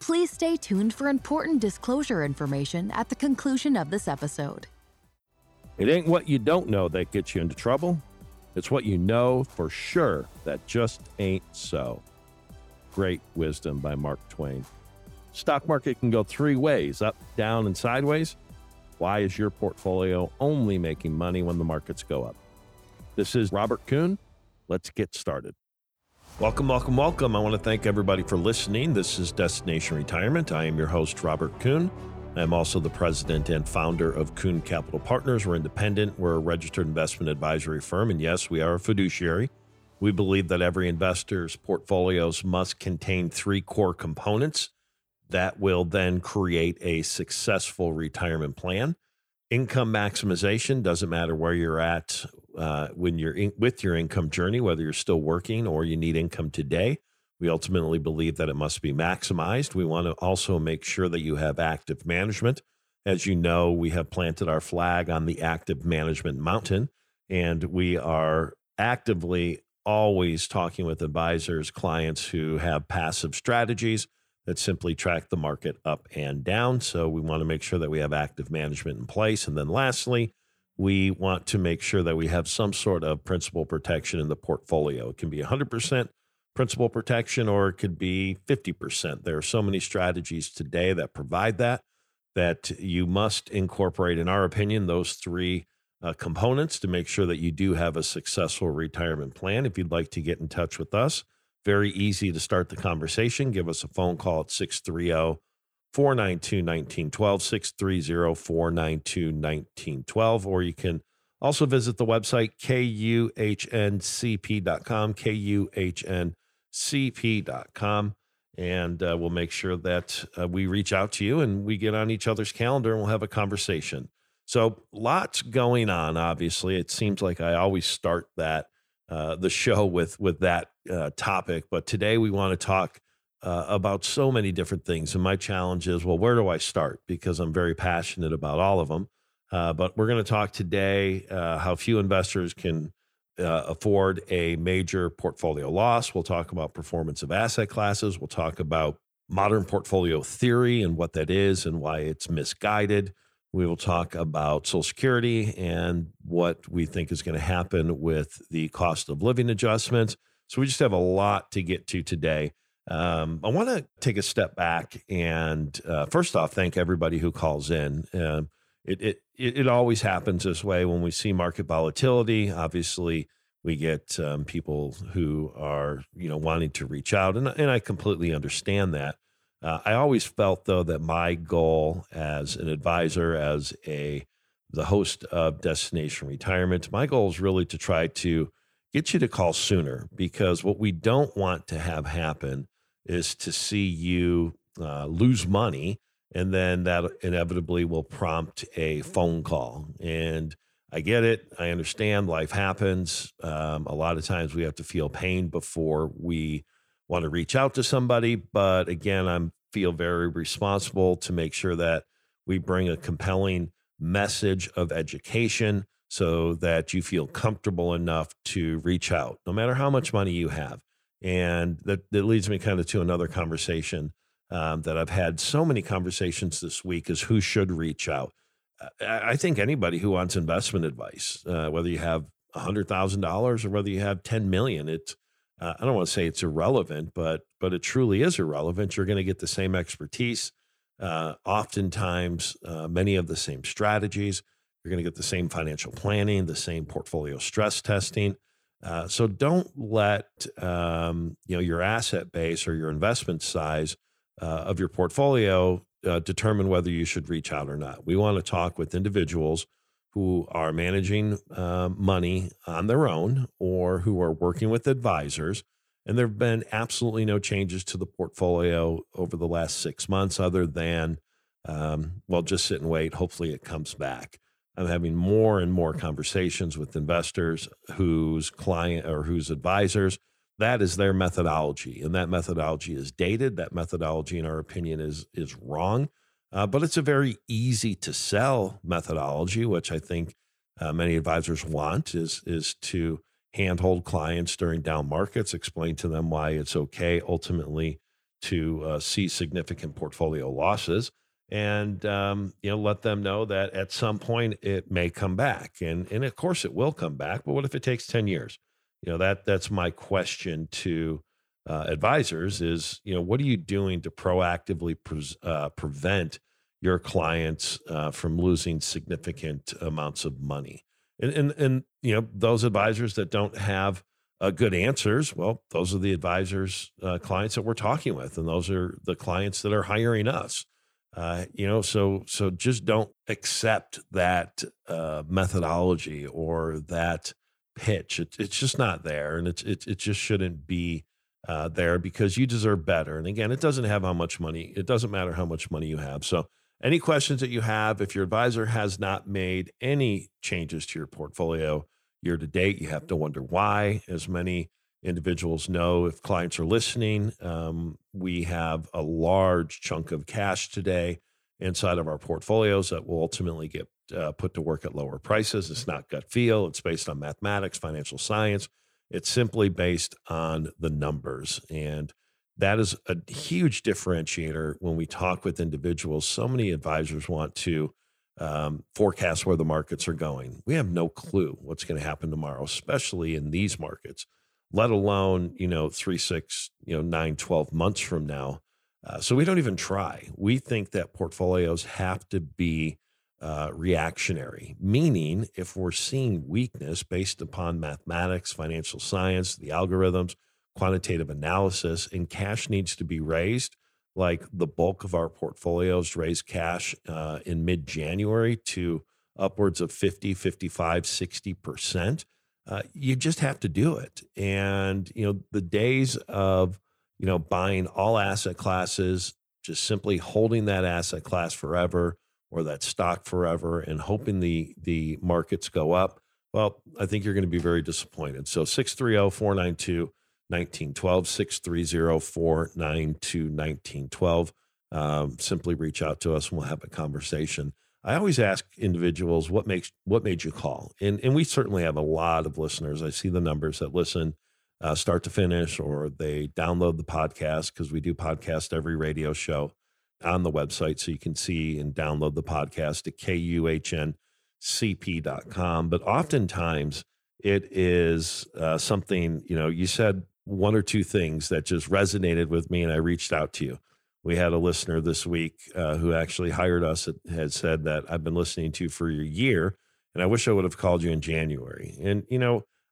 Please stay tuned for important disclosure information at the conclusion of this episode. It ain't what you don't know that gets you into trouble. It's what you know for sure that just ain't so. Great wisdom by Mark Twain. Stock market can go three ways, up, down, and sideways. Why is your portfolio only making money when the markets go up? This is Robert Kuhn. Let's get started. Welcome, welcome, welcome. I want to thank everybody for listening. This is Destination Retirement. I am your host, Robert Kuhn. I am also the president and founder of Kuhn Capital Partners. We're independent. We're a registered investment advisory firm. And yes, we are a fiduciary. We believe that every investor's portfolios must contain three core components that will then create a successful retirement plan. Income maximization, doesn't matter where you're at when you're with your income journey, whether you're still working or you need income today. We ultimately believe that it must be maximized. We want to also make sure that you have active management. As you know, we have planted our flag on the active management mountain, and we are actively always talking with advisors, clients who have passive strategies that simply track the market up and down. So we want to make sure that we have active management in place. And then lastly, we want to make sure that we have some sort of principal protection in the portfolio. It can be 100% principal protection, or it could be 50%. There are so many strategies today that provide that you must incorporate, in our opinion, those three components to make sure that you do have a successful retirement plan. If you'd like to get in touch with us, very easy to start the conversation. Give us a phone call at 630-492-1912, 630-492-1912. Or you can also visit the website, kuhncp.com, kuhncp.com. And we'll make sure that we reach out to you and we get on each other's calendar and we'll have a conversation. So lots going on, obviously. It seems like I always start that the show with that topic. But today we want to talk about so many different things. And my challenge is, well, where do I start? Because I'm very passionate about all of them. But we're going to talk today how few investors can afford a major portfolio loss. We'll talk about performance of asset classes. We'll talk about modern portfolio theory and what that is and why it's misguided. We will talk about Social Security and what we think is going to happen with the cost of living adjustments. So we just have a lot to get to today. I want to take a step back and first off, thank everybody who calls in. It always happens this way when we see market volatility. Obviously, we get people who are wanting to reach out, and I completely understand that. I always felt, though, that my goal as an advisor, as the host of Destination Retirement, my goal is really to try to get you to call sooner, because what we don't want to have happen is to see you lose money, and then that inevitably will prompt a phone call. And I get it. I understand life happens. A lot of times we have to feel pain before we want to reach out to somebody. But again, I feel very responsible to make sure that we bring a compelling message of education so that you feel comfortable enough to reach out, no matter how much money you have. And that leads me kind of to another conversation that I've had so many conversations this week, is who should reach out. I think anybody who wants investment advice, whether you have $100,000 or whether you have 10 million, I don't want to say it's irrelevant, but it truly is irrelevant. You're going to get the same expertise, oftentimes many of the same strategies. You're going to get the same financial planning, the same portfolio stress testing. So don't let your asset base or your investment size of your portfolio determine whether you should reach out or not. We want to talk with individuals who are managing money on their own or who are working with advisors. And there have been absolutely no changes to the portfolio over the last 6 months, other than, just sit and wait. Hopefully it comes back. I'm having more and more conversations with investors whose client or whose advisors, that is their methodology. And that methodology is dated. That methodology, in our opinion, is wrong. But it's a very easy to sell methodology, which I think many advisors want, is to handhold clients during down markets, explain to them why it's okay ultimately to see significant portfolio losses, and let them know that at some point it may come back, and of course it will come back. But what if it takes 10 years? That's my question to advisors is, what are you doing to proactively prevent your clients from losing significant amounts of money? And those advisors that don't have good answers, well, those are the advisors, clients that we're talking with, and those are the clients that are hiring us. So just don't accept that methodology or that pitch. It's just not there, and it just shouldn't be there, because you deserve better. And again, it doesn't matter how much money you have. So any questions that you have, if your advisor has not made any changes to your portfolio year to date, you have to wonder why. As many individuals know, if clients are listening, we have a large chunk of cash today inside of our portfolios that will ultimately get put to work at lower prices. It's not gut feel. It's based on mathematics, financial science. It's simply based on the numbers. And that is a huge differentiator when we talk with individuals. So many advisors want to forecast where the markets are going. We have no clue what's going to happen tomorrow, especially in these markets, let alone, 3, 6, 9, 12 months from now. So we don't even try. We think that portfolios have to be reactionary, meaning if we're seeing weakness based upon mathematics, financial science, the algorithms, quantitative analysis, and cash needs to be raised, like the bulk of our portfolios raise cash in mid-January to upwards of 50, 55, 60%. You just have to do it. And, the days of, buying all asset classes, just simply holding that asset class forever or that stock forever and hoping the markets go up, well, I think you're going to be very disappointed. So 630-492-1912, 630-492-1912. Simply reach out to us and we'll have a conversation. I always ask individuals, what made you call? And we certainly have a lot of listeners. I see the numbers that listen start to finish, or they download the podcast, because we do podcast every radio show on the website. So you can see and download the podcast at kuhncp.com. But oftentimes it is something, you said one or two things that just resonated with me and I reached out to you. We had a listener this week who actually hired us that had said that I've been listening to you for a year and I wish I would have called you in January. And,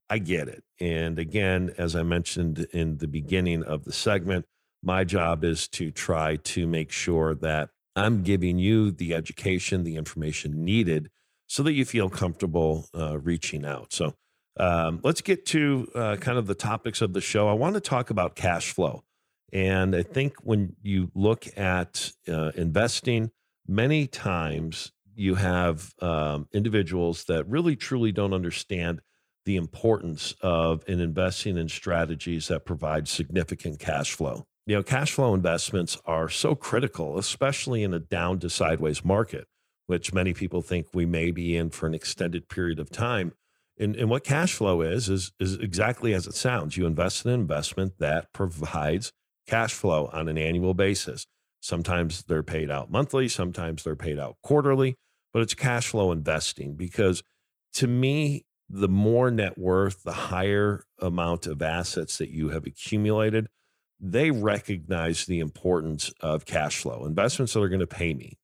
I get it. And again, as I mentioned in the beginning of the segment, my job is to try to make sure that I'm giving you the education, the information needed so that you feel comfortable reaching out. So let's get to kind of the topics of the show. I want to talk about cash flow. And I think when you look at investing, many times you have individuals that really truly don't understand the importance of investing in strategies that provide significant cash flow. Cash flow investments are so critical, especially in a down to sideways market, which many people think we may be in for an extended period of time. And what cash flow is exactly as it sounds. You invest in an investment that provides cash flow on an annual basis. Sometimes they're paid out monthly, sometimes they're paid out quarterly, but it's cash flow investing, because to me, the more net worth, the higher amount of assets that you have accumulated, they recognize the importance of cash flow. Investments that are going to pay me,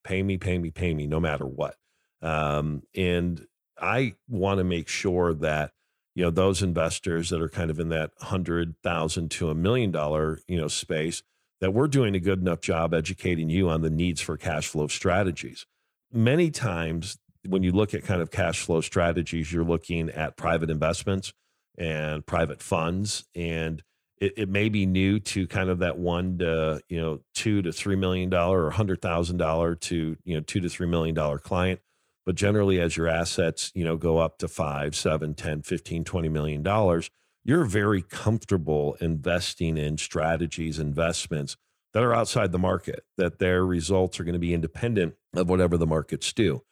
no matter what. And I want to make sure that, those investors that are kind of in that $100,000 to $1 million, space, that we're doing a good enough job educating you on the needs for cash flow strategies. Many times when you look at kind of cash flow strategies, you're looking at private investments and private funds, and it may be new to kind of that $2 to $3 million or $100,000 to $2 to $3 million client. But generally, as your assets go up to $5, $7, $10, $15, $20 million, you're very comfortable investing in strategies, investments that are outside the market, that their results are going to be independent of whatever the markets do.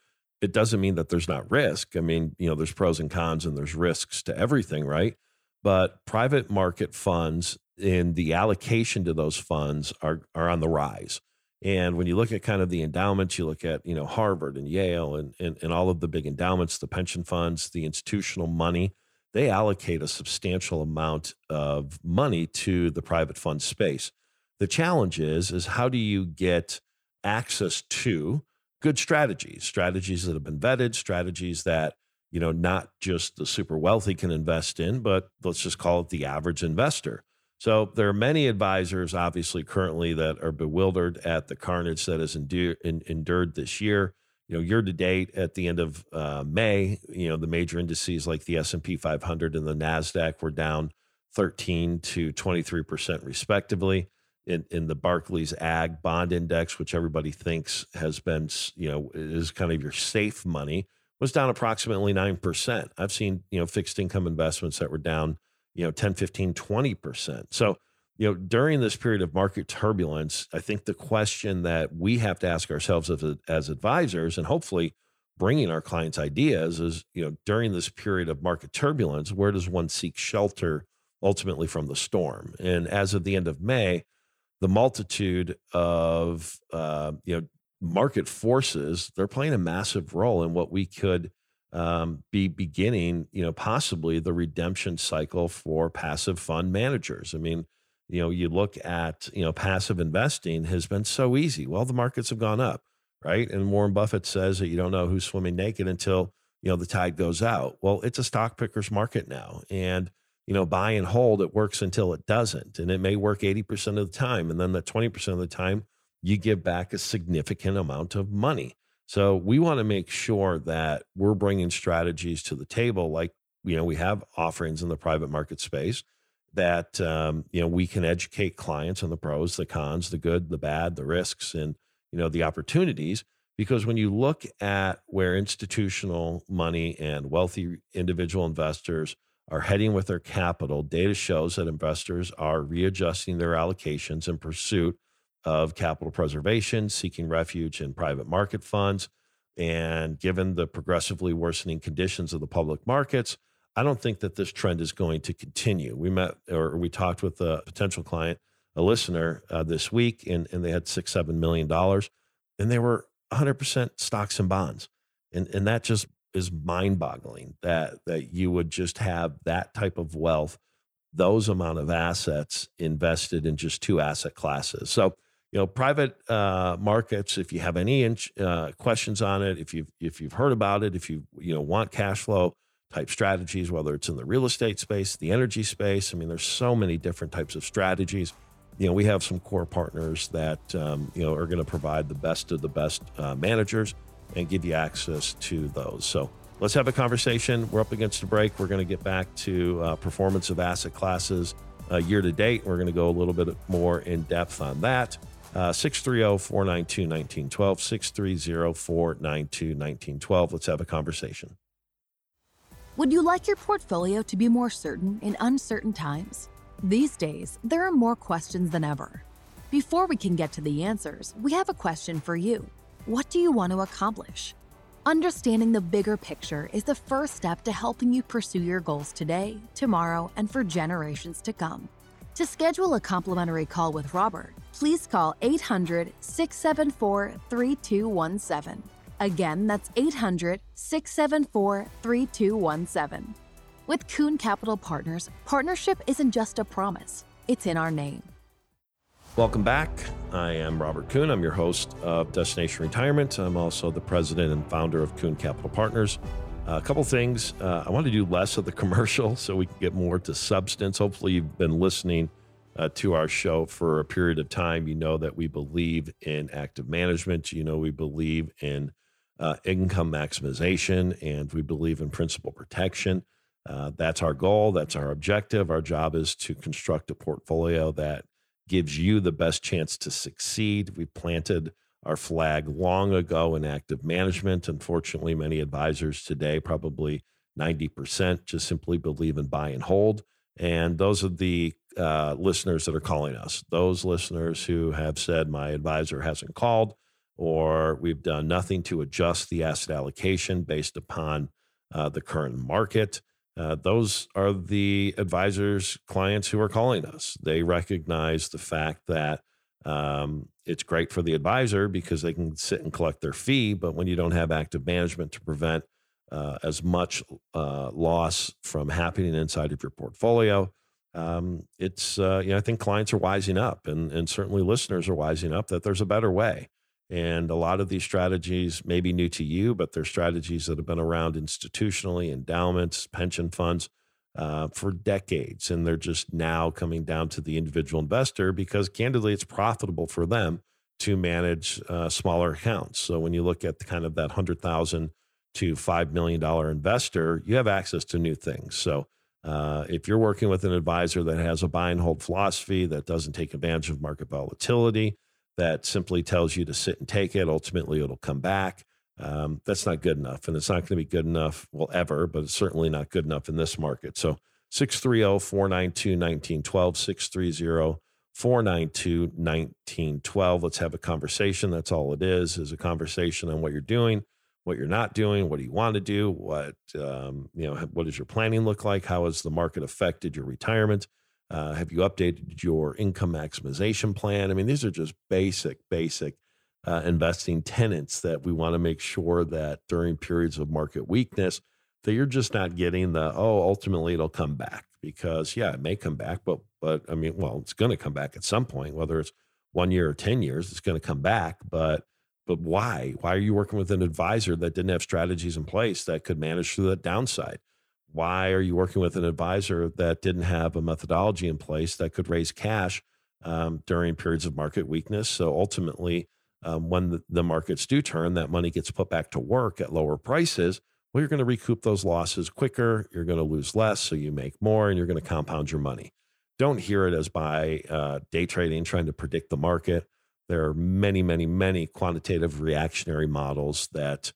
It doesn't mean that there's not risk. I mean, there's pros and cons and there's risks to everything, right? But private market funds and the allocation to those funds are on the rise. And when you look at kind of the endowments, you look at, you know, Harvard and Yale and all of the big endowments, the pension funds, the institutional money, they allocate a substantial amount of money to the private fund space. The challenge is how do you get access to good strategies, strategies that have been vetted, strategies that, you know, not just the super wealthy can invest in, but let's just call it the average investor. So there are many advisors, obviously, currently that are bewildered at the carnage that has endured this year. You know, year to date at the end of May, you know, the major indices like the S&P 500 and the NASDAQ were down 13 to 23% respectively. In the Barclays Ag Bond Index, which everybody thinks has been, you know, is kind of your safe money, was down approximately 9%. I've seen, you know, fixed income investments that were down, you know, 10, 15, 20%. So, you know, during this period of market turbulence, I think the question that we have to ask ourselves as advisors, and hopefully bringing our clients ideas, is, you know, during this period of market turbulence, where does one seek shelter ultimately from the storm? And as of the end of May, the multitude of, you know, market forces, they're playing a massive role in what we could be beginning, you know, possibly the redemption cycle for passive fund managers. I mean, you know, you look at, you know, passive investing has been so easy. Well, the markets have gone up, right? And Warren Buffett says that you don't know who's swimming naked until, you know, the tide goes out. Well, it's a stock picker's market now. And, you know, buy and hold, it works until it doesn't. And it may work 80% of the time. And then that 20% of the time, you give back a significant amount of money. So we want to make sure that we're bringing strategies to the table, like, you know, we have offerings in the private market space that, you know, we can educate clients on the pros, the cons, the good, the bad, the risks, and, you know, the opportunities. Because when you look at where institutional money and wealthy individual investors are heading with their capital, data shows that investors are readjusting their allocations in pursuit of capital preservation, seeking refuge in private market funds. And given the progressively worsening conditions of the public markets, I don't think that this trend is going to continue. We met, or we talked with a potential client, a listener this week, and they had $6-7 million, and they were 100% stocks and bonds. And that just is mind-boggling, that you would just have that type of wealth, those amount of assets invested in just two asset classes. So, you know, private markets, if you have any questions on it, if you've heard about it, if you want cash flow type strategies, whether it's in the real estate space, the energy space, I mean, there's so many different types of strategies. You know, we have some core partners that, you know, are going to provide the best of the best managers and give you access to those. So let's have a conversation. We're up against the break. We're going to get back to performance of asset classes year to date. We're going to go a little bit more in depth on that. 630-492-1912, 630-492-1912. Let's have a conversation. Would you like your portfolio to be more certain in uncertain times? These days, there are more questions than ever. Before we can get to the answers, we have a question for you. What do you want to accomplish? Understanding the bigger picture is the first step to helping you pursue your goals today, tomorrow, and for generations to come. To schedule a complimentary call with Robert, please call 800-674-3217. Again, that's 800-674-3217. With Kuhn Capital Partners, partnership isn't just a promise, it's in our name. Welcome back. I am Robert Kuhn. I'm your host of Destination Retirement. I'm also the president and founder of Kuhn Capital Partners. A couple things. I want to do less of the commercial so we can get more to substance. Hopefully you've been listening to our show for a period of time. You know that we believe in active management. You know, we believe in income maximization, and we believe in principal protection. That's our goal. That's our objective. Our job is to construct a portfolio that gives you the best chance to succeed. We planted our flag long ago in active management. Unfortunately, many advisors today, probably 90%, just simply believe in buy and hold. And those are the listeners that are calling us. Those listeners who have said, my advisor hasn't called, or we've done nothing to adjust the asset allocation based upon the current market. Those are the advisors, clients who are calling us. They recognize the fact that it's great for the advisor because they can sit and collect their fee, but when you don't have active management to prevent as much loss from happening inside of your portfolio, I think clients are wising up, and certainly listeners are wising up that there's a better way. And a lot of these strategies may be new to you, but they're strategies that have been around institutionally, endowments, pension funds for decades. And they're just now coming down to the individual investor because candidly, it's profitable for them to manage smaller accounts. So when you look at the kind of that $100,000 to $5 million investor, you have access to new things. So if you're working with an advisor that has a buy and hold philosophy, that doesn't take advantage of market volatility, that simply tells you to sit and take it, ultimately it'll come back. That's not good enough. And it's not going to be good enough, well, ever, but it's certainly not good enough in this market. So 630-492-1912, 630-492-1912. Let's have a conversation. That's all it is a conversation on what you're doing, what you're not doing, what do you want to do, what does your planning look like? How has the market affected your retirement? Have you updated your income maximization plan? I mean, these are just basic investing tenets that we want to make sure that during periods of market weakness, that you're just not getting the, ultimately it'll come back, because it may come back, but it's going to come back at some point, whether it's 1 year or 10 years, it's going to come back. But why? Why are you working with an advisor that didn't have strategies in place that could manage through that downside? Why are you working with an advisor that didn't have a methodology in place that could raise cash during periods of market weakness? So ultimately, when the markets do turn, that money gets put back to work at lower prices. Well, you're going to recoup those losses quicker. You're going to lose less, so you make more, and you're going to compound your money. Don't hear it as by day trading, trying to predict the market. There are many, many, many quantitative reactionary models that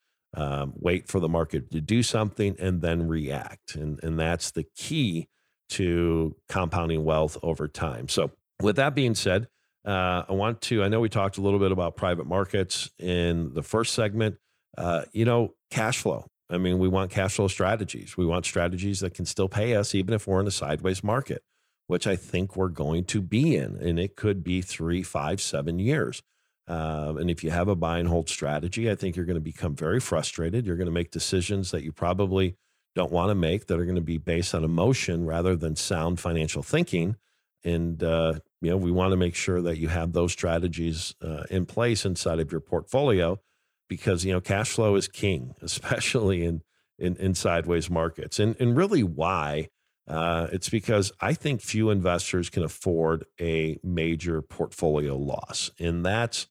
wait for the market to do something and then react. And that's the key to compounding wealth over time. So with that being said, I know we talked a little bit about private markets in the first segment, cash flow. I mean, we want cash flow strategies. We want strategies that can still pay us even if we're in a sideways market, which I think we're going to be in. And it could be 3, 5, 7 years. And if you have a buy and hold strategy, I think you're going to become very frustrated. You're going to make decisions that you probably don't want to make that are going to be based on emotion rather than sound financial thinking. And, we want to make sure that you have those strategies in place inside of your portfolio because, cash flow is king, especially in sideways markets. And really why? It's because I think few investors can afford a major portfolio loss. And that's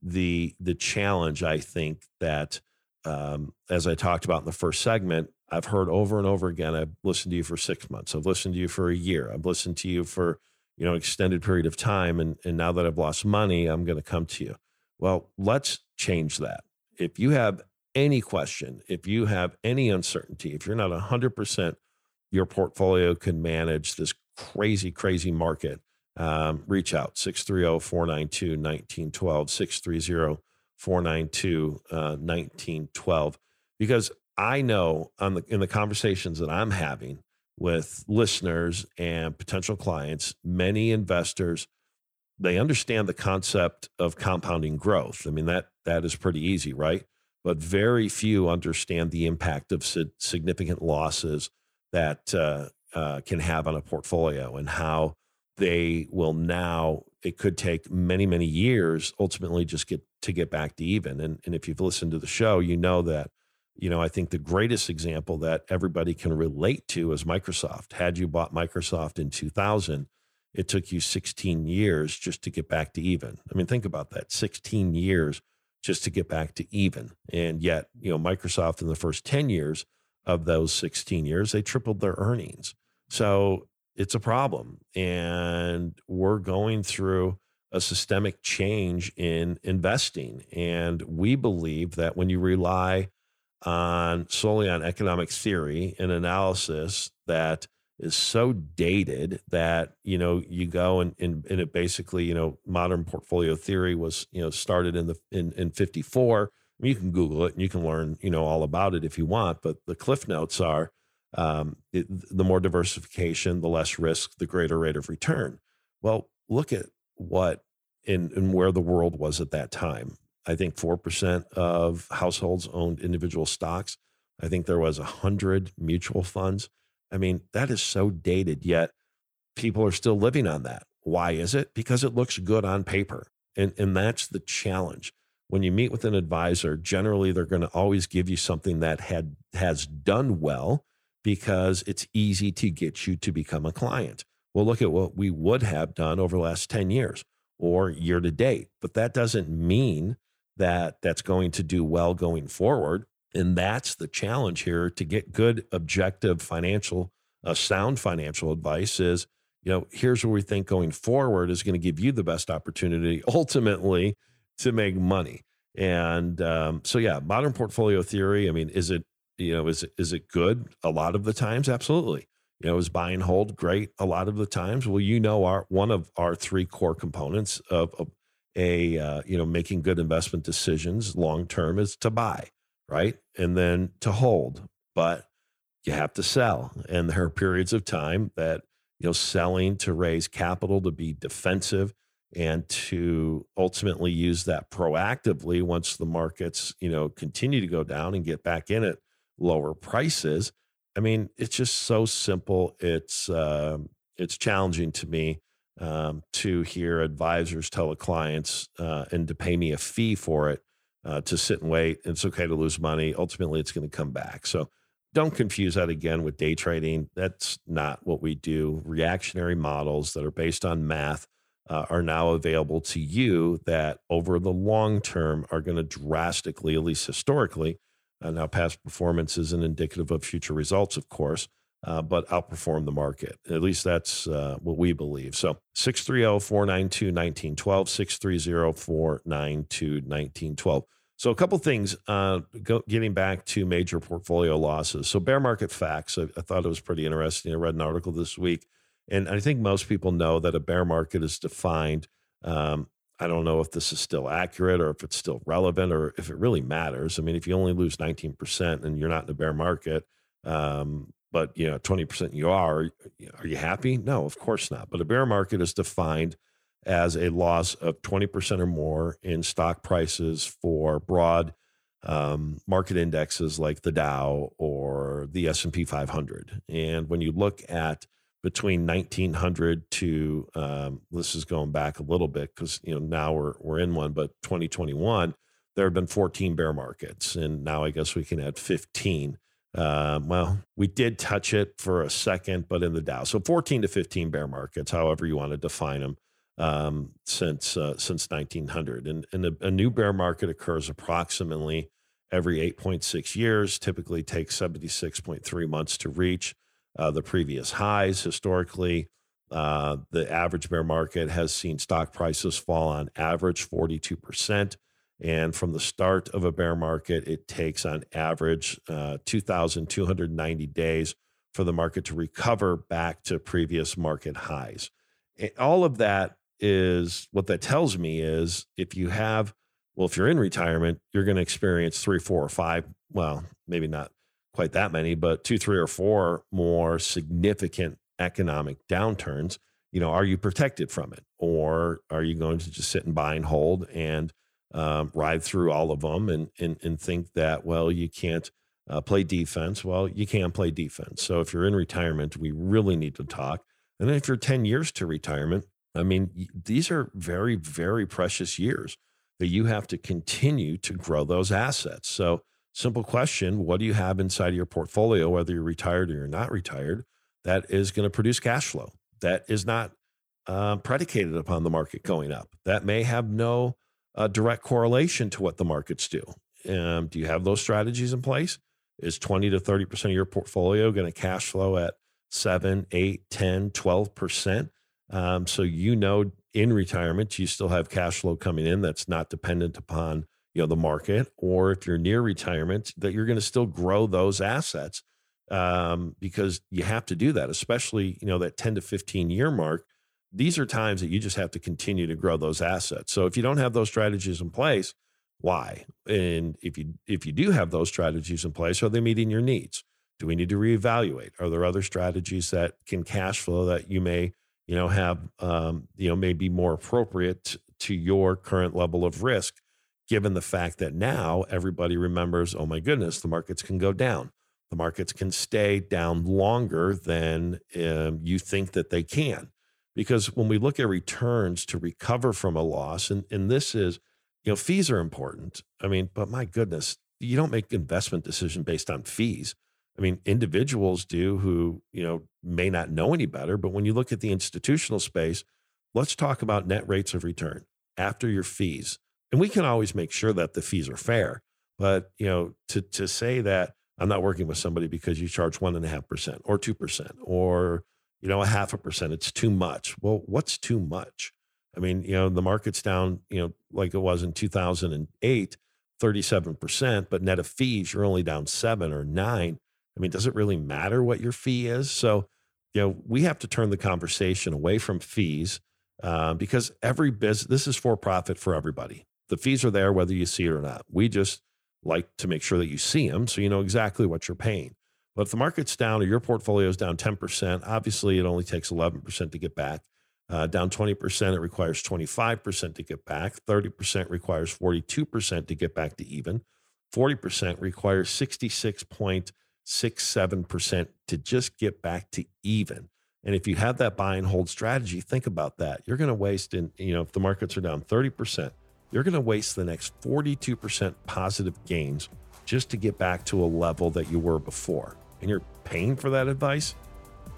the challenge, I think, that as I talked about in the first segment, I've heard over and over again. I've listened to you for 6 months. I've listened to you for a year. I've listened to you for an extended period of time. And now that I've lost money, I'm going to come to you. Well, let's change that. If you have any question, if you have any uncertainty, if you're not 100%, your portfolio can manage this crazy, crazy market, reach out, 630-492-1912, 630-492-1912. Because I know in the conversations that I'm having with listeners and potential clients, many investors, they understand the concept of compounding growth. I mean, that is pretty easy, right? But very few understand the impact of significant losses that can have on a portfolio and how they will now, it could take many, many years, ultimately just get back to even. And if you've listened to the show, you know that, I think the greatest example that everybody can relate to is Microsoft. Had you bought Microsoft in 2000, it took you 16 years just to get back to even. I mean, think about that, 16 years just to get back to even. And yet, Microsoft in the first 10 years of those 16 years, they tripled their earnings. So it's a problem. And we're going through a systemic change in investing. And we believe that when you rely solely on economic theory and analysis that is so dated that, you go and it basically, modern portfolio theory was, started in 54, you can Google it and you can learn, all about it if you want, but the cliff notes are The more diversification, the less risk, the greater rate of return. Well, look at what and where the world was at that time. I think 4% of households owned individual stocks. I think there was 100 mutual funds. I mean, that is so dated, yet people are still living on that. Why is it? Because it looks good on paper. And that's the challenge. When you meet with an advisor, generally, they're going to always give you something that has done well because it's easy to get you to become a client. Well, look at what we would have done over the last 10 years or year to date. But that doesn't mean that that's going to do well going forward. And that's the challenge here, to get good, objective, sound financial advice is, you know, here's what we think going forward is going to give you the best opportunity ultimately to make money. And so, yeah, modern portfolio theory. I mean, is it good a lot of the times? Absolutely. You know, is buy and hold great a lot of the times? Well, you know, one of our three core components of making good investment decisions long term is to buy, right? And then to hold, but you have to sell. And there are periods of time that, you know, selling to raise capital, to be defensive, and to ultimately use that proactively once the markets, you know, continue to go down and get back in at lower prices. I mean, it's just so simple. It's challenging to me to hear advisors tell the clients and to pay me a fee for it, to sit and wait. It's okay to lose money. Ultimately, it's going to come back. So don't confuse that again with day trading. That's not what we do. Reactionary models that are based on math are now available to you that over the long term are going to drastically, at least historically, now past performance isn't indicative of future results, of course, but outperform the market. At least that's what we believe. So 630-492-1912, 630-492-1912. So a couple things, getting back to major portfolio losses. So bear market facts, I thought it was pretty interesting. I read an article this week. And I think most people know that a bear market is defined. I don't know if this is still accurate or if it's still relevant or if it really matters. I mean, if you only lose 19% and you're not in a bear market, but you know, 20% you are you happy? No, of course not. But a bear market is defined as a loss of 20% or more in stock prices for broad market indexes like the Dow or the S&P 500. And when you look at between 1900 to, this is going back a little bit because, you know, now we're in one, but 2021, there have been 14 bear markets. And now I guess we can add 15. Well, we did touch it for a second, but in the Dow. So 14 to 15 bear markets, however you want to define them, since 1900. And a new bear market occurs approximately every 8.6 years, typically takes 76.3 months to reach the previous highs. Historically, the average bear market has seen stock prices fall on average 42%. And from the start of a bear market, it takes on average 2,290 days for the market to recover back to previous market highs. And all of that is what that tells me is if you're in retirement, you're going to experience 3, 4, or 5, well, maybe not quite that many, but 2, 3, or 4 more significant economic downturns. You know, are you protected from it, or are you going to just sit and buy and hold and ride through all of them and think that, well, you can't play defense? Well, you can play defense. So if you're in retirement, we really need to talk. And then if you're 10 years to retirement, I mean, these are very, very precious years that you have to continue to grow those assets. So simple question, what do you have inside of your portfolio, whether you're retired or you're not retired, that is going to produce cash flow? That is not predicated upon the market going up. That may have no direct correlation to what the markets do. Do you have those strategies in place? Is 20 to 30% of your portfolio going to cash flow at 7, 8, 10, 12%? So you know in retirement, you still have cash flow coming in that's not dependent upon, you know, the market, or if you're near retirement, that you're going to still grow those assets because you have to do that, especially, you know, that 10 to 15 year mark. These are times that you just have to continue to grow those assets. So if you don't have those strategies in place, why? And if you do have those strategies in place, are they meeting your needs? Do we need to reevaluate? Are there other strategies that can cash flow that you may, have, may be more appropriate to your current level of risk, given the fact that now everybody remembers, oh my goodness, the markets can go down. The markets can stay down longer than you think that they can. Because when we look at returns to recover from a loss, and this is, fees are important. I mean, but my goodness, you don't make investment decision based on fees. I mean, individuals do who, may not know any better, but when you look at the institutional space, let's talk about net rates of return after your fees. And we can always make sure that the fees are fair, but, to say that I'm not working with somebody because you charge 1.5% or 2% or, 0.5%, it's too much. Well, what's too much? I mean, the market's down, like it was in 2008, 37%, but net of fees, you're only down 7 or 9. I mean, does it really matter what your fee is? So, we have to turn the conversation away from fees because every business, this is for profit for everybody. The fees are there, whether you see it or not. We just like to make sure that you see them so you know exactly what you're paying. But if the market's down or your portfolio is down 10%, obviously it only takes 11% to get back. Down 20%, it requires 25% to get back. 30% requires 42% to get back to even. 40% requires 66.67% to just get back to even. And if you have that buy and hold strategy, think about that. You're going to waste if the markets are down 30%, you're going to waste the next 42% positive gains just to get back to a level that you were before. And you're paying for that advice?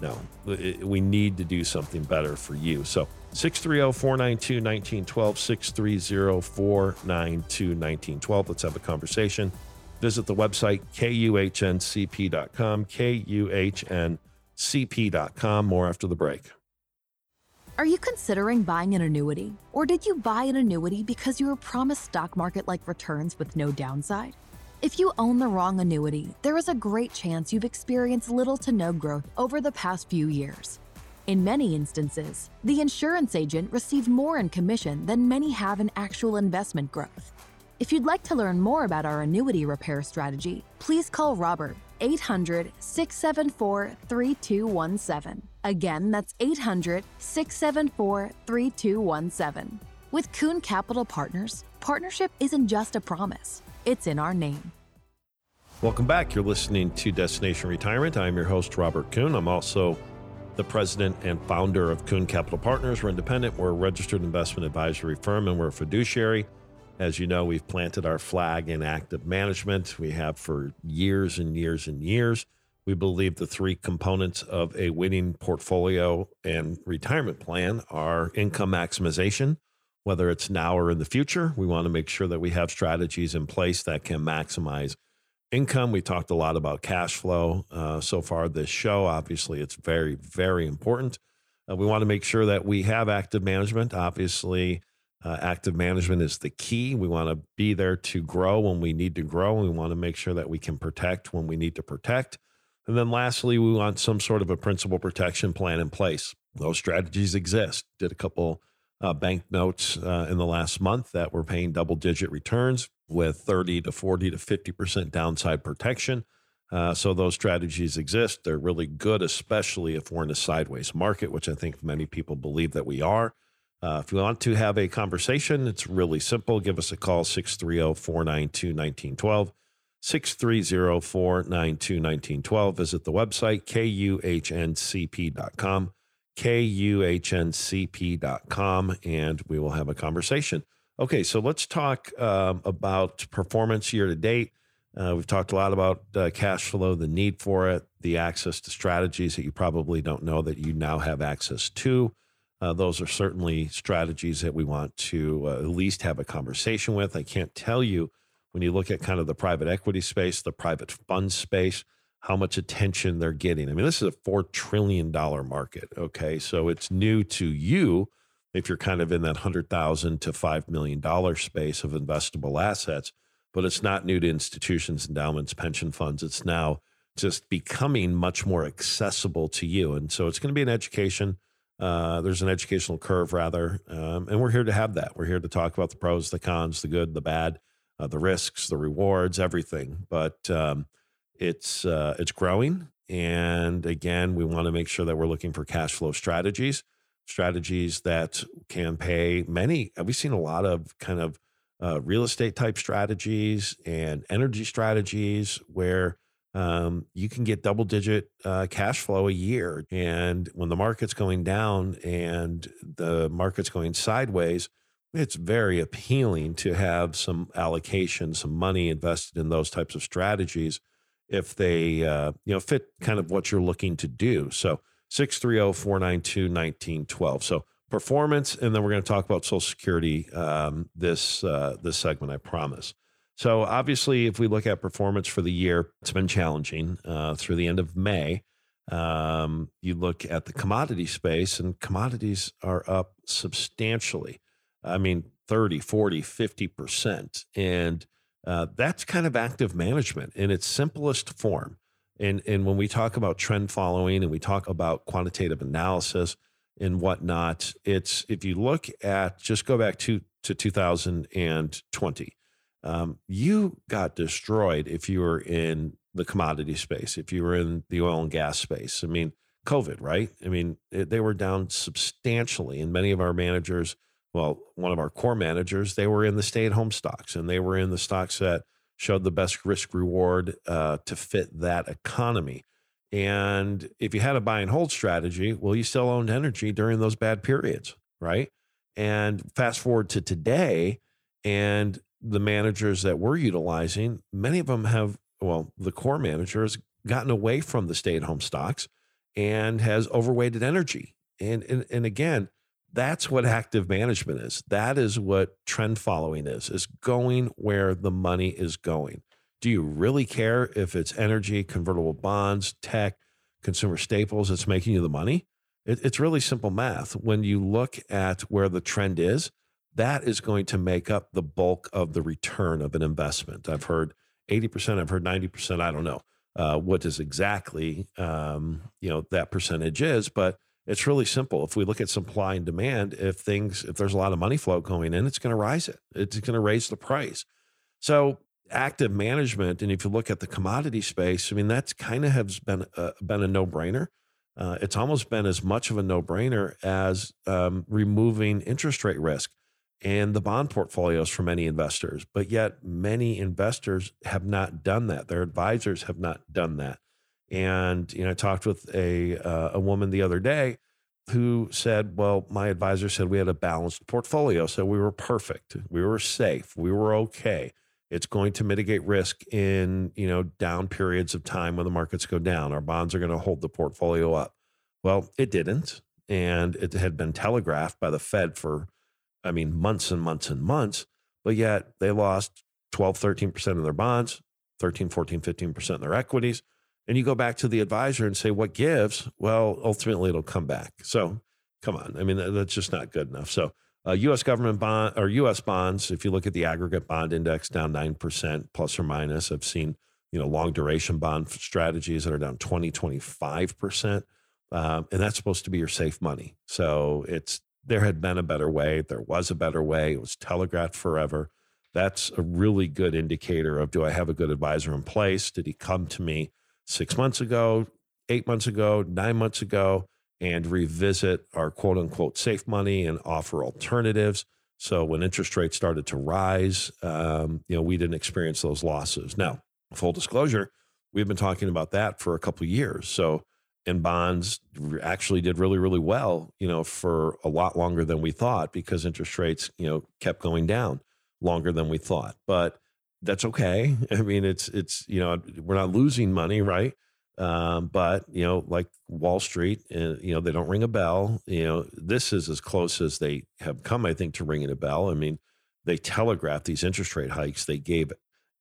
No, we need to do something better for you. So 630-492-1912, 630-492-1912. Let's have a conversation. Visit the website, kuhncp.com, kuhncp.com. More after the break. Are you considering buying an annuity? Or did you buy an annuity because you were promised stock market-like returns with no downside? If you own the wrong annuity, there is a great chance you've experienced little to no growth over the past few years. In many instances, the insurance agent received more in commission than many have in actual investment growth. If you'd like to learn more about our annuity repair strategy, please call Robert, 800-674-3217. Again, that's 800-674-3217. With Kuhn Capital Partners, partnership isn't just a promise, it's in our name. Welcome back. You're listening to Destination Retirement. I'm your host, Robert Kuhn. I'm also the president and founder of Kuhn Capital Partners. We're independent. We're a registered investment advisory firm, and we're a fiduciary. As you know, we've planted our flag in active management. We have for years and years and years. We believe the three components of a winning portfolio and retirement plan are income maximization, whether it's now or in the future. We want to make sure that we have strategies in place that can maximize income. We talked a lot about cash flow so far this show. Obviously, it's very, very important. We want to make sure that we have active management. Obviously, active management is the key. We want to be there to grow when we need to grow. We want to make sure that we can protect when we need to protect. And then lastly, we want some sort of a principal protection plan in place. Those strategies exist. Did a couple bank notes in the last month that were paying double-digit returns with 30 to 40 to 50% downside protection. So those strategies exist. They're really good, especially if we're in a sideways market, which I think many people believe that we are. If you want to have a conversation, it's really simple. Give us a call, 630-492-1912, 630-492-1912. Visit the website, kuhncp.com. kuhncp.com, and we will have a conversation. Okay, so let's talk about performance year to date. We've talked a lot about cash flow, the need for it, the access to strategies that you probably don't know that you now have access to. Those are certainly strategies that we want to at least have a conversation with. I can't tell you, when you look at kind of the private equity space, the private fund space, how much attention they're getting. I mean, this is a $4 trillion market, okay? So it's new to you if you're kind of in that $100,000 to $5 million space of investable assets, but it's not new to institutions, endowments, pension funds. It's now just becoming much more accessible to you. And so it's going to be an education. There's an educational curve, rather, and we're here to have that. We're here to talk about the pros, the cons, the good, the bad, the risks, the rewards, everything. But It's growing. And again, we want to make sure that we're looking for cash flow strategies that can pay many. We've seen a lot of kind of real estate type strategies and energy strategies where you can get double-digit cash flow a year. And when the market's going down and the market's going sideways, it's very appealing to have some allocation, some money invested in those types of strategies if they fit kind of what you're looking to do. So 630-492-1912. So performance, and then we're going to talk about Social Security this segment, I promise. So obviously, if we look at performance for the year, it's been challenging through the end of May. You look at the commodity space, and commodities are up substantially. I mean, 30, 40, 50%. And that's kind of active management in its simplest form. And when we talk about trend following and we talk about quantitative analysis and whatnot, it's if you look at, just go back to 2020, you got destroyed if you were in the commodity space, if you were in the oil and gas space. I mean, COVID, right? I mean, they were down substantially, and many of our managers, well, one of our core managers, they were in the stay-at-home stocks, and they were in the stocks that showed the best risk-reward to fit that economy. And if you had a buy-and-hold strategy, well, you still owned energy during those bad periods, right? And fast forward to today, and the managers that we're utilizing, many of them have, well, the core manager has gotten away from the stay-at-home stocks and has overweighted energy. And again, that's what active management is. That is what trend following is going where the money is going. Do you really care if it's energy, convertible bonds, tech, consumer staples that's making you the money? It's really simple math. When you look at where the trend is, that is going to make up the bulk of the return of an investment. I've heard 80%, I've heard 90%. I don't know what is exactly that percentage is, but it's really simple. If we look at supply and demand, if there's a lot of money flow going in, it's going to rise it. It's going to raise the price. So active management, and if you look at the commodity space, I mean, that's kind of has been a no-brainer. It's almost been as much of a no-brainer as removing interest rate risk and the bond portfolios for many investors. But yet many investors have not done that. Their advisors have not done that. And I talked with a woman the other day who said, well, my advisor said we had a balanced portfolio, so we were perfect. We were safe. We were okay. It's going to mitigate risk in down periods of time when the markets go down. Our bonds are going to hold the portfolio up. Well, it didn't. And it had been telegraphed by the Fed for, months and months and months. But yet they lost 12, 13% of their bonds, 13, 14, 15% of their equities. And you go back to the advisor and say, what gives? Well, ultimately, it'll come back. So come on. That's just not good enough. So U.S. government bond or U.S. bonds, if you look at the aggregate bond index, down 9% plus or minus. I've seen, long duration bond strategies that are down 20, 25%. And that's supposed to be your safe money. So there had been a better way. There was a better way. It was telegraphed forever. That's a really good indicator of, do I have a good advisor in place? Did he come to me 6 months ago, 8 months ago, 9 months ago, and revisit our quote unquote safe money and offer alternatives? So when interest rates started to rise, we didn't experience those losses. Now, full disclosure, we've been talking about that for a couple of years. So, and bonds actually did really, really well, for a lot longer than we thought because interest rates, kept going down longer than we thought. But that's okay. It's we're not losing money, right? But like Wall Street, they don't ring a bell. This is as close as they have come, I think, to ringing a bell. They telegraphed these interest rate hikes. They gave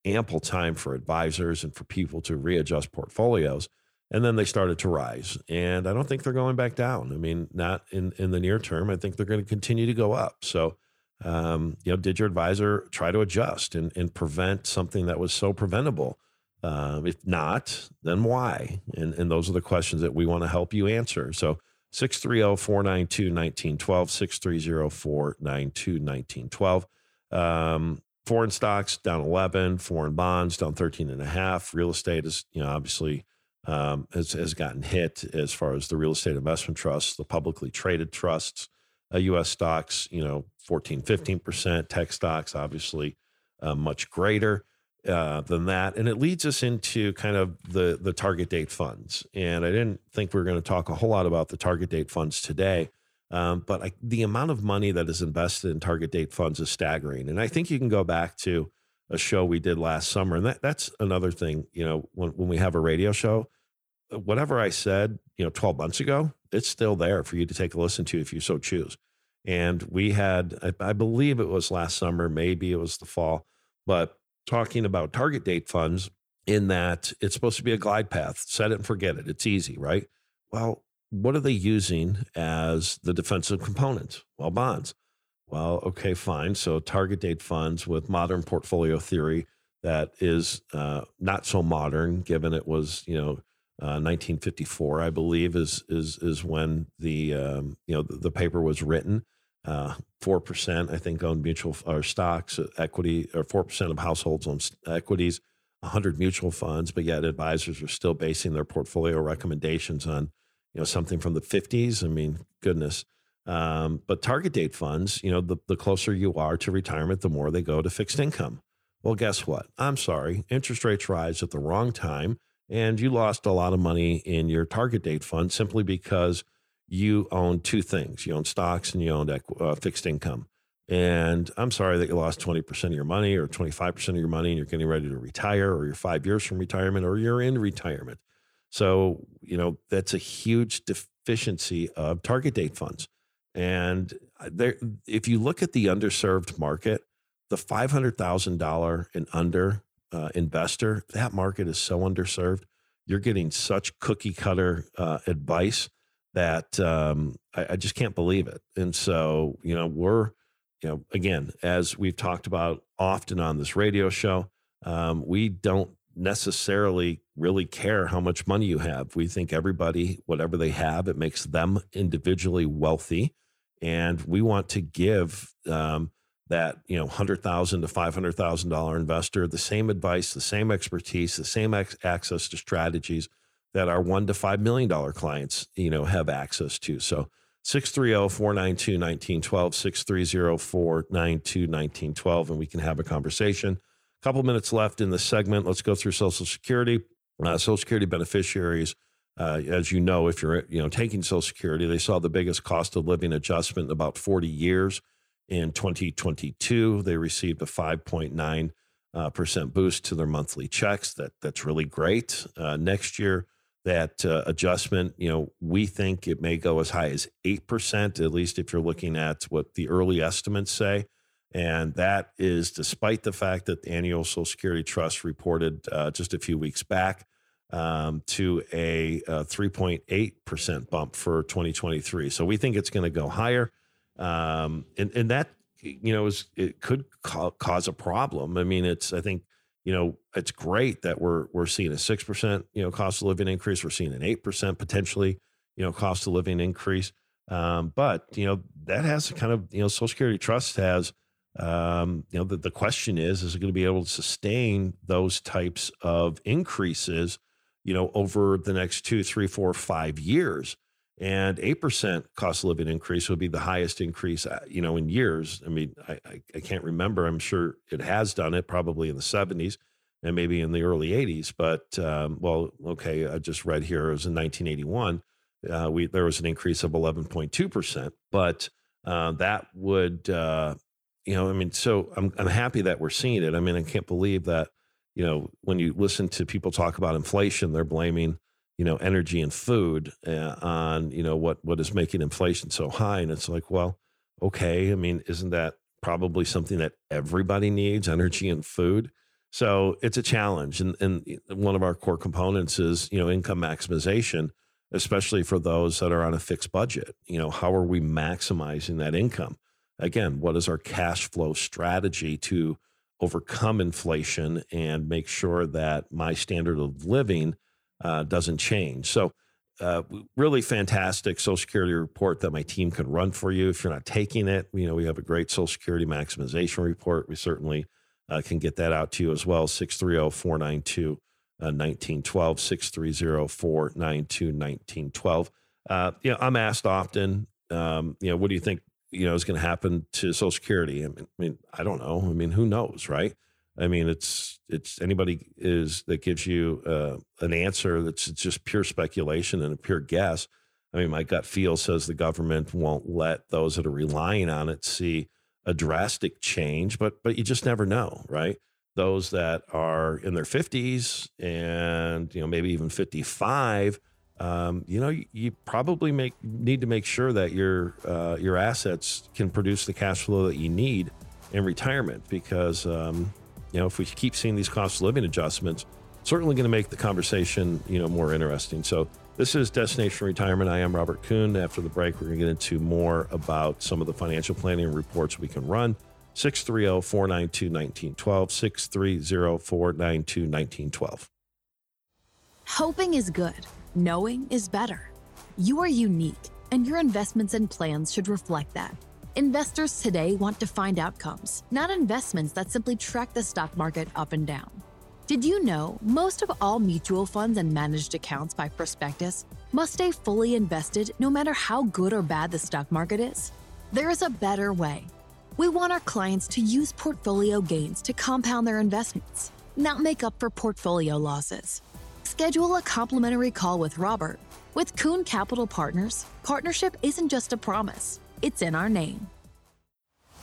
ample time for advisors and for people to readjust portfolios, and then they started to rise. And I don't think they're going back down. Not in the near term. I think they're going to continue to go up. So. Did your advisor try to adjust and prevent something that was so preventable? If not, then why? And those are the questions that we want to help you answer. So 630-492-1912, 630-492-1912. Foreign stocks down 11, foreign bonds down 13.5. Real estate is, obviously has gotten hit as far as the real estate investment trusts, the publicly traded trusts, U.S. stocks, 14, 15%, tech stocks, obviously much greater than that. And it leads us into kind of the target date funds. And I didn't think we were going to talk a whole lot about the target date funds today. But the amount of money that is invested in target date funds is staggering. And I think you can go back to a show we did last summer. And that's another thing, when we have a radio show, whatever I said, 12 months ago, it's still there for you to take a listen to if you so choose. And we had, I believe it was last summer, maybe it was the fall, but talking about target date funds in that it's supposed to be a glide path, set it and forget it. It's easy, right? Well, what are they using as the defensive component? Well, bonds. Well, okay, fine. So target date funds with modern portfolio theory that is not so modern, given it was 1954, I believe, is when the the paper was written. 4%, I think, owned mutual or stocks, equity, or 4% of households own equities, 100 mutual funds, but yet advisors are still basing their portfolio recommendations on something from the 50s. I mean, goodness. But target date funds, the closer you are to retirement, the more they go to fixed income. Well, guess what? I'm sorry. Interest rates rise at the wrong time, and you lost a lot of money in your target date fund simply because you own two things. You own stocks and you owned fixed income. And I'm sorry that you lost 20% of your money or 25% of your money and you're getting ready to retire, or you're 5 years from retirement, or you're in retirement. So, that's a huge deficiency of target date funds. And if you look at the underserved market, the $500,000 and under investor, that market is so underserved. You're getting such cookie cutter advice that I just can't believe it. And so, we're, again, as we've talked about often on this radio show, we don't necessarily really care how much money you have. We think everybody, whatever they have, it makes them individually wealthy. And we want to give that, $100,000 to $500,000 investor the same advice, the same expertise, the same access to strategies that our $1 to $5 million clients, have access to. So 630-492-1912, 630-492-1912, and we can have a conversation. Couple minutes left in the segment. Let's go through Social Security. Social Security beneficiaries, as you know, if you're taking Social Security, they saw the biggest cost of living adjustment in about 40 years. In 2022, they received a 5.9% boost to their monthly checks. That's really great. Next year, that adjustment, we think it may go as high as 8%, at least if you're looking at what the early estimates say. And that is despite the fact that the annual Social Security Trust reported just a few weeks back to a 3.8% bump for 2023. So we think it's going to go higher. And that, it could cause a problem. I mean, it's great that we're seeing a 6%, cost of living increase. We're seeing an 8% potentially, cost of living increase. But, that has kind of, Social Security Trust has, the question is it going to be able to sustain those types of increases, over the next 2, 3, 4, 5 years? And 8% cost of living increase would be the highest increase, in years. I mean, I can't remember. I'm sure it has done it probably in the 70s and maybe in the early 80s. But, well, okay, I just read here it was in 1981. There was an increase of 11.2%, but that would, so I'm happy that we're seeing it. I mean, I can't believe that, when you listen to people talk about inflation, they're blaming, energy and food on, what is making inflation so high. And it's like, well, okay. I mean, isn't that probably something that everybody needs, energy and food? So it's a challenge. And one of our core components is, income maximization, especially for those that are on a fixed budget. How are we maximizing that income? Again, what is our cash flow strategy to overcome inflation and make sure that my standard of living doesn't change? So really fantastic Social Security report that my team could run for you. If you're not taking it, we have a great Social Security maximization report. We certainly can get that out to you as well. 630-492-1912, 630-492-1912. You know, I'm asked often, you know, what do you think, you know, is going to happen to Social Security? I mean, I don't know. I mean, who knows, right? I mean, it's anybody is that gives you an answer that's just pure speculation and a pure guess. I mean, my gut feel says the government won't let those that are relying on it see a drastic change, but you just never know, right? Those that are in their 50s and, you know, maybe even 55, you know, you probably need to make sure that your assets can produce the cash flow that you need in retirement, because, you know, if we keep seeing these cost of living adjustments, certainly going to make the conversation, you know, more interesting. So this is Destination Retirement. I am Robert Kuhn. After the break, we're going to get into more about some of the financial planning reports we can run. 630-492-1912, 630-492-1912. Hoping is good. Knowing is better. You are unique, and your investments and plans should reflect that. Investors today want to find outcomes, not investments that simply track the stock market up and down. Did you know most of all mutual funds and managed accounts by prospectus must stay fully invested no matter how good or bad the stock market is? There is a better way. We want our clients to use portfolio gains to compound their investments, not make up for portfolio losses. Schedule a complimentary call with Robert. With Kuhn Capital Partners, partnership isn't just a promise, it's in our name.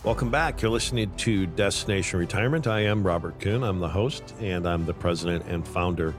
Welcome back. You're listening to Destination Retirement. I am Robert Kuhn. I'm the host, and I'm the president and founder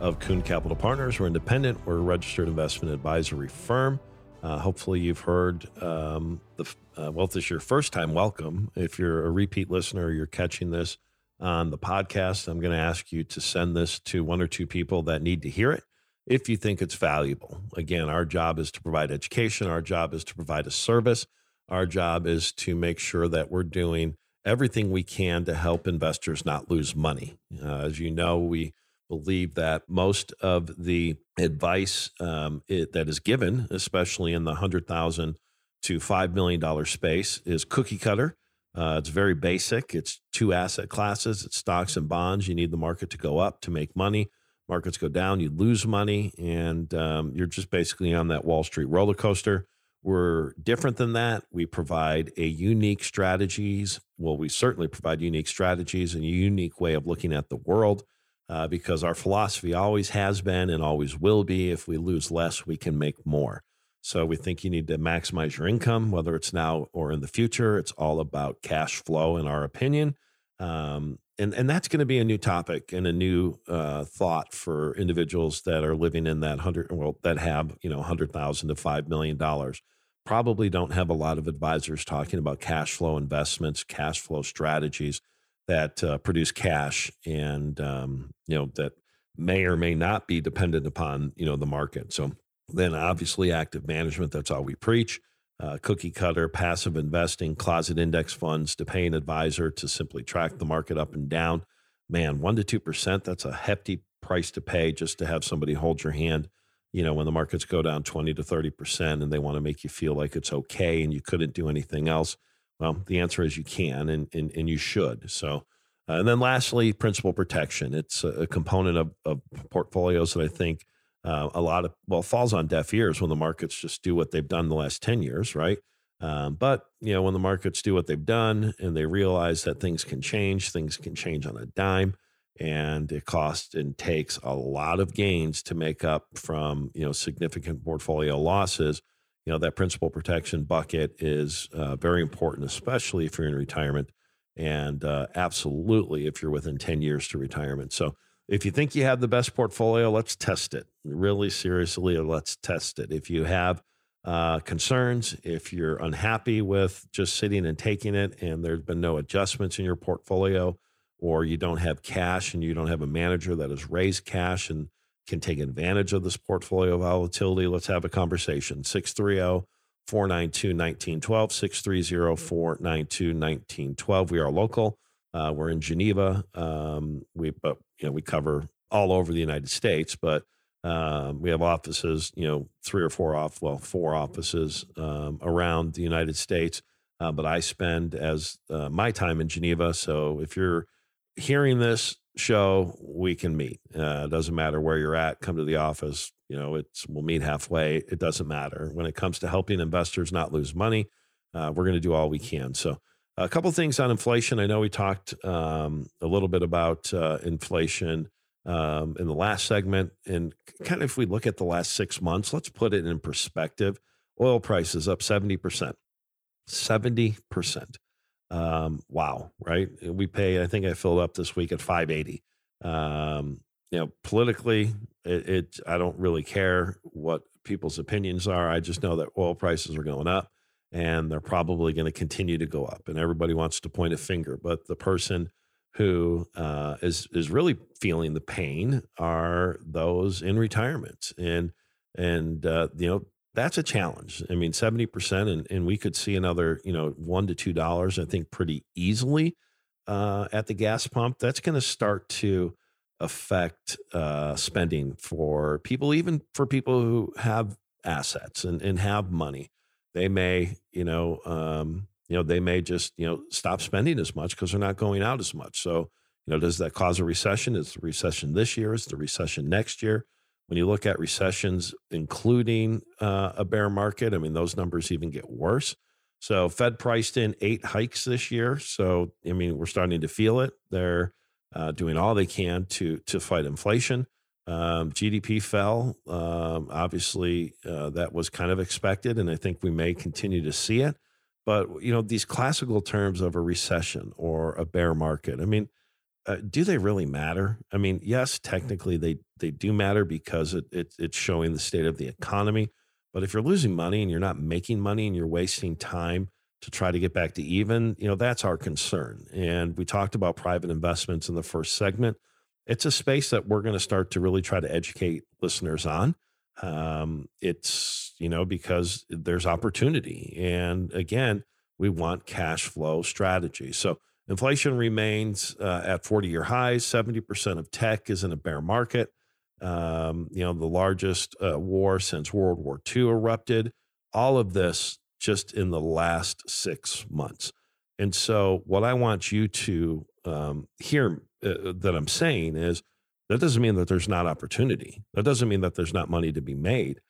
of Kuhn Capital Partners. We're independent. We're a registered investment advisory firm. Hopefully you've heard, well, if this is your first time, welcome. If you're a repeat listener, you're catching this on the podcast, I'm going to ask you to send this to one or two people that need to hear it if you think it's valuable. Again, our job is to provide education. Our job is to provide a service. Our job is to make sure that we're doing everything we can to help investors not lose money. As you know, we believe that most of the advice that is given, especially in the $100,000 to $5 million space, is cookie cutter. It's very basic. It's two asset classes. It's stocks and bonds. You need the market to go up to make money. Markets go down, you lose money, and you're just basically on that Wall Street roller coaster. We're different than that. We provide a unique strategies. Well, we certainly provide unique strategies and a unique way of looking at the world, because our philosophy always has been and always will be, if we lose less, we can make more. So we think you need to maximize your income, whether it's now or in the future. It's all about cash flow, in our opinion. And that's going to be a new topic and a new thought for individuals that are living in that that have, you know, $100,000 to $5 million. Probably don't have a lot of advisors talking about cash flow investments, cash flow strategies that produce cash, and, you know, that may or may not be dependent upon, you know, the market. So then obviously active management, that's all we preach. Cookie cutter, passive investing, closet index funds, to pay an advisor to simply track the market up and down. Man, 1% to 2%, that's a hefty price to pay just to have somebody hold your hand, you know, when the markets go down 20 to 30% and they want to make you feel like it's okay and you couldn't do anything else. Well, the answer is you can, and you should. So, and then lastly, principal protection. It's a component of portfolios that I think falls on deaf ears when the markets just do what they've done the last 10 years, right? But, you know, when the markets do what they've done and they realize that things can change on a dime, and it costs and takes a lot of gains to make up from, you know, significant portfolio losses. You know, that principal protection bucket is very important, especially if you're in retirement, and absolutely if you're within 10 years to retirement. So, if you think you have the best portfolio, let's test it. Really seriously, let's test it. If you have concerns, if you're unhappy with just sitting and taking it and there's been no adjustments in your portfolio, or you don't have cash and you don't have a manager that has raised cash and can take advantage of this portfolio volatility, let's have a conversation. 630-492-1912, 630-492-1912. We are local. We're in Geneva. You know, we cover all over the United States, but we have offices, you know, four offices around the United States. But I spend my time in Geneva. So if you're hearing this show, we can meet. It doesn't matter where you're at. Come to the office. You know, we'll meet halfway. It doesn't matter. When it comes to helping investors not lose money, we're going to do all we can. So a couple of things on inflation. I know we talked a little bit about inflation in the last segment. And kind of if we look at the last 6 months, let's put it in perspective. Oil prices up 70%. 70%. Wow, right? We pay, I think I filled up this week at $5.80. You know, politically, I don't really care what people's opinions are. I just know that oil prices are going up and they're probably going to continue to go up. And everybody wants to point a finger, but the person who is really feeling the pain are those in retirement. And you know, that's a challenge. I mean, 70%, and we could see another, you know, $1 to $2, I think, pretty easily at the gas pump. That's going to start to affect spending for people, even for people who have assets and have money. They may, they may just, stop spending as much because they're not going out as much. So, does that cause a recession? Is the recession this year? Is the recession next year? When you look at recessions, including a bear market, I mean, those numbers even get worse. So Fed priced in 8 hikes this year. So, I mean, we're starting to feel it. They're doing all they can to fight inflation. GDP fell. Obviously, that was kind of expected, and I think we may continue to see it. But, these classical terms of a recession or a bear market, I mean, do they really matter? I mean, yes, technically they do matter because it's showing the state of the economy. But if you're losing money and you're not making money and you're wasting time to try to get back to even, that's our concern. And we talked about private investments in the first segment. It's a space that we're going to start to really try to educate listeners on. It's, because there's opportunity. And again, we want cash flow strategy. So inflation remains at 40-year highs. 70% of tech is in a bear market. The largest war since World War II erupted. All of this just in the last 6 months. And so what I want you to hear that I'm saying is that doesn't mean that there's not opportunity. That doesn't mean that there's not money to be made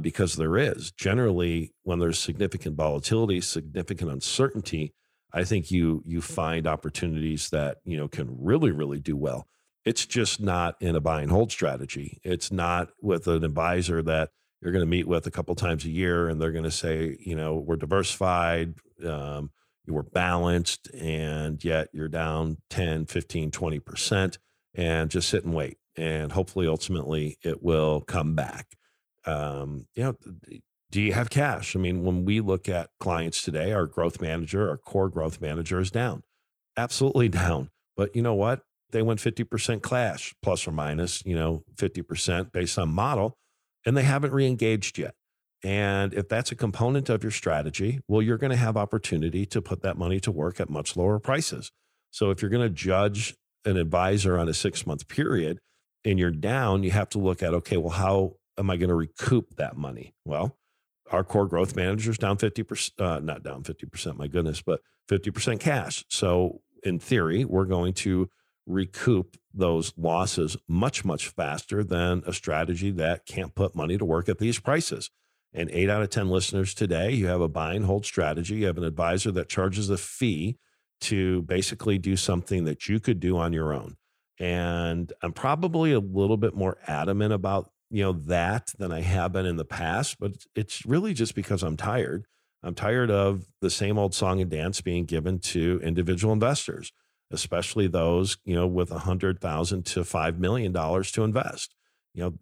because there is. Generally, when there's significant volatility, significant uncertainty, I think you find opportunities that, can really, really do well. It's just not in a buy and hold strategy. It's not with an advisor that you're going to meet with a couple times a year and they're going to say, we're diversified, you were balanced, and yet you're down 10, 15, 20%, and just sit and wait. And hopefully, ultimately, it will come back. Do you have cash? I mean, when we look at clients today, our core growth manager is down, absolutely down. But you know what? They went 50% cash, plus or minus, 50% based on model, and they haven't re-engaged yet. And if that's a component of your strategy, well, you're going to have opportunity to put that money to work at much lower prices. So if you're going to judge an advisor on a 6-month period and you're down, you have to look at, okay, well, how am I going to recoup that money? Well, our core growth manager's down 50%, not down 50%, my goodness, but 50% cash. So in theory, we're going to recoup those losses much, much faster than a strategy that can't put money to work at these prices. And 8 out of 10 listeners today, you have a buy and hold strategy. You have an advisor that charges a fee to basically do something that you could do on your own. And I'm probably a little bit more adamant about that than I have been in the past, but it's really just because I'm tired. I'm tired of the same old song and dance being given to individual investors, especially those, with $100,000 to $5 million to invest.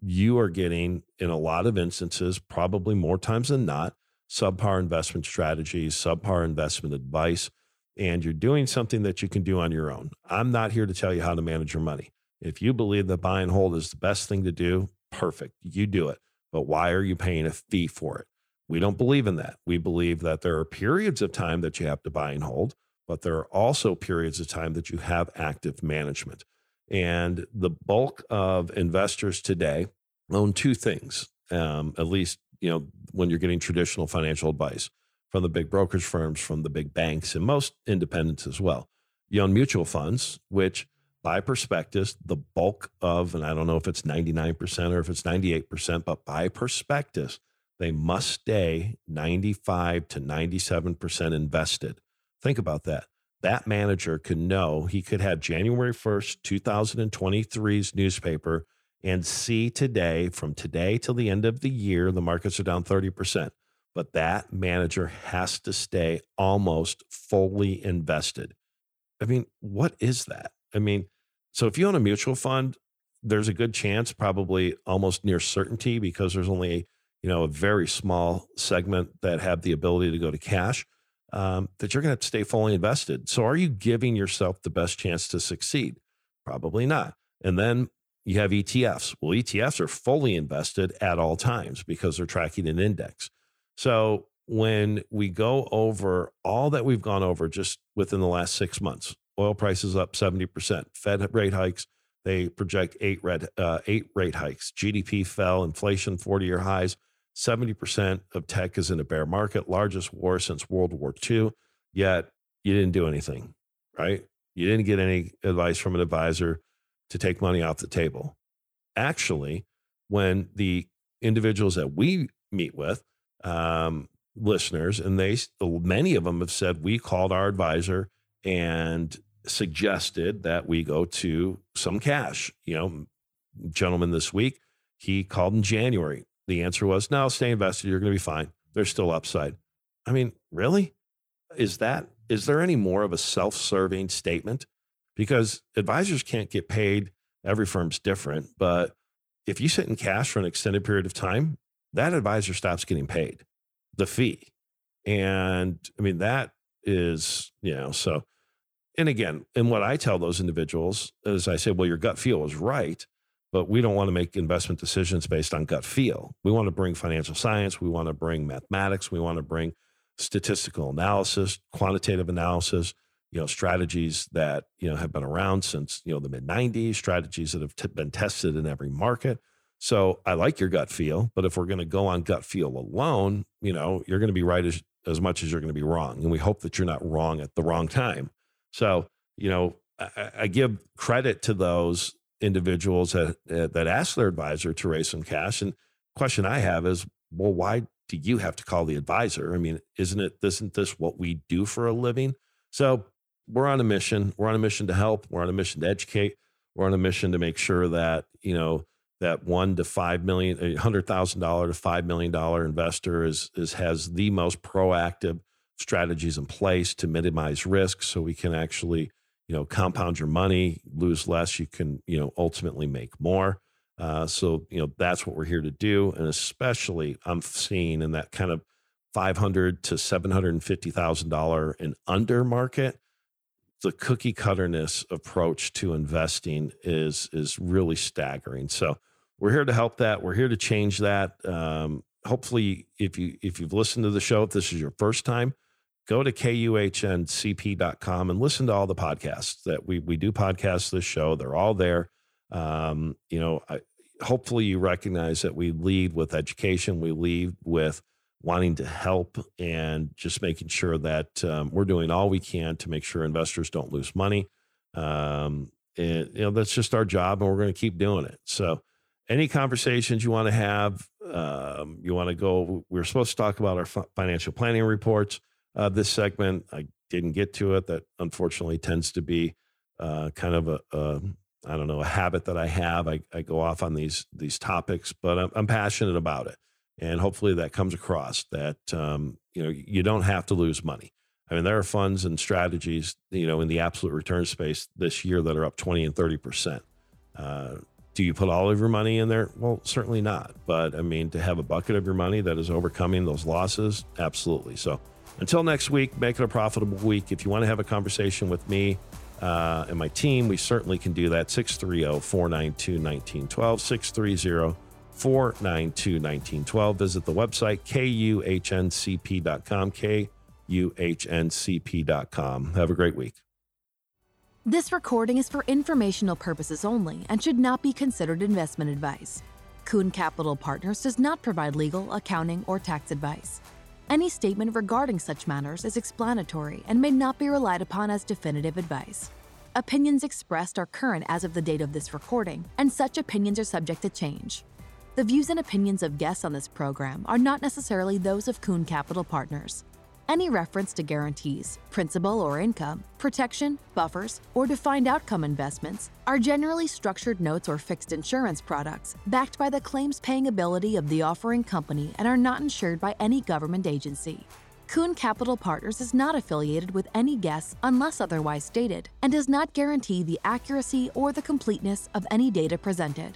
You are getting, in a lot of instances, probably more times than not, subpar investment strategies, subpar investment advice, and you're doing something that you can do on your own. I'm not here to tell you how to manage your money. If you believe that buy and hold is the best thing to do, perfect. You do it. But why are you paying a fee for it? We don't believe in that. We believe that there are periods of time that you have to buy and hold, but there are also periods of time that you have active management. And the bulk of investors today own 2 things, at least, when you're getting traditional financial advice from the big brokerage firms, from the big banks, and most independents as well. You own mutual funds, which by prospectus, the bulk of, and I don't know if it's 99% or if it's 98%, but by prospectus, they must stay 95 to 97% invested. Think about that. That manager can know he could have January 1st, 2023's newspaper and see today, from today till the end of the year, the markets are down 30%. But that manager has to stay almost fully invested. I mean, what is that? I mean, so if you own a mutual fund, there's a good chance, probably almost near certainty, because there's only, you know, a very small segment that have the ability to go to cash, that you're going to stay fully invested. So are you giving yourself the best chance to succeed? Probably not. And then you have ETFs. Well, ETFs are fully invested at all times because they're tracking an index. So when we go over all that we've gone over just within the last 6 months, oil prices up 70%, Fed rate hikes, they project eight rate hikes, GDP fell, inflation 40-year highs, 70% of tech is in a bear market, largest war since World War II, yet you didn't do anything, right? You didn't get any advice from an advisor to take money off the table. Actually, when the individuals that we meet with, listeners, and they, many of them have said, we called our advisor and suggested that we go to some cash. You know, gentleman this week, he called in January. The answer was, no, stay invested. You're going to be fine. There's still upside. I mean, really? Is there any more of a self-serving statement? Because advisors can't get paid. Every firm's different. But if you sit in cash for an extended period of time, that advisor stops getting paid the fee. And I mean, that is, you know, so, and again, and what I tell those individuals is I say, well, your gut feel is right, but we don't want to make investment decisions based on gut feel. We want to bring financial science. We want to bring mathematics. We want to bring statistical analysis, quantitative analysis, you know, strategies that, you know, have been around since, you know, the mid-90s, strategies that have been tested in every market. So I like your gut feel, but if we're going to go on gut feel alone, you know, you're going to be right as much as you're going to be wrong. And we hope that you're not wrong at the wrong time. So, you know, I give credit to those individuals that ask their advisor to raise some cash. And the question I have is, well, why do you have to call the advisor? I mean, isn't this what we do for a living? So we're on a mission. We're on a mission to help. We're on a mission to educate. We're on a mission to make sure that, you know, that $100,000 to $5 million investor has the most proactive strategies in place to minimize risk, so we can actually, you know, compound your money, lose less, you can, you know, ultimately make more. So, you know, that's what we're here to do. And especially I'm seeing in that kind of $500,000 to $750,000 and under market, the cookie cutterness approach to investing is really staggering. So we're here to help that. We're here to change that. Hopefully, if you've listened to the show, if this is your first time, go to kuhncp.com and listen to all the podcasts that we do. Podcasts, this show, they're all there. You know, hopefully you recognize that we lead with education. We lead with wanting to help and just making sure that we're doing all we can to make sure investors don't lose money. And, you know, that's just our job, and we're going to keep doing it. So any conversations you want to have, you want to go, we're supposed to talk about our financial planning reports. This segment, I didn't get to it. That unfortunately tends to be kind of a habit that I have. I go off on these topics, but I'm passionate about it. And hopefully that comes across that, you know, you don't have to lose money. I mean, there are funds and strategies, you know, in the absolute return space this year that are up 20 and 30%. Do you put all of your money in there? Well, certainly not. But I mean, to have a bucket of your money that is overcoming those losses, absolutely. So until next week, make it a profitable week. If you want to have a conversation with me and my team, we certainly can do that. 630-492-1912, 630-492-1912. Visit the website, kuhncp.com, kuhncp.com. Have a great week. This recording is for informational purposes only and should not be considered investment advice. Kuhn Capital Partners does not provide legal, accounting, or tax advice. Any statement regarding such matters is explanatory and may not be relied upon as definitive advice. Opinions expressed are current as of the date of this recording, and such opinions are subject to change. The views and opinions of guests on this program are not necessarily those of Kuhn Capital Partners. Any reference to guarantees, principal or income, protection, buffers, or defined outcome investments are generally structured notes or fixed insurance products backed by the claims-paying ability of the offering company and are not insured by any government agency. Kuhn Capital Partners is not affiliated with any guests unless otherwise stated and does not guarantee the accuracy or the completeness of any data presented.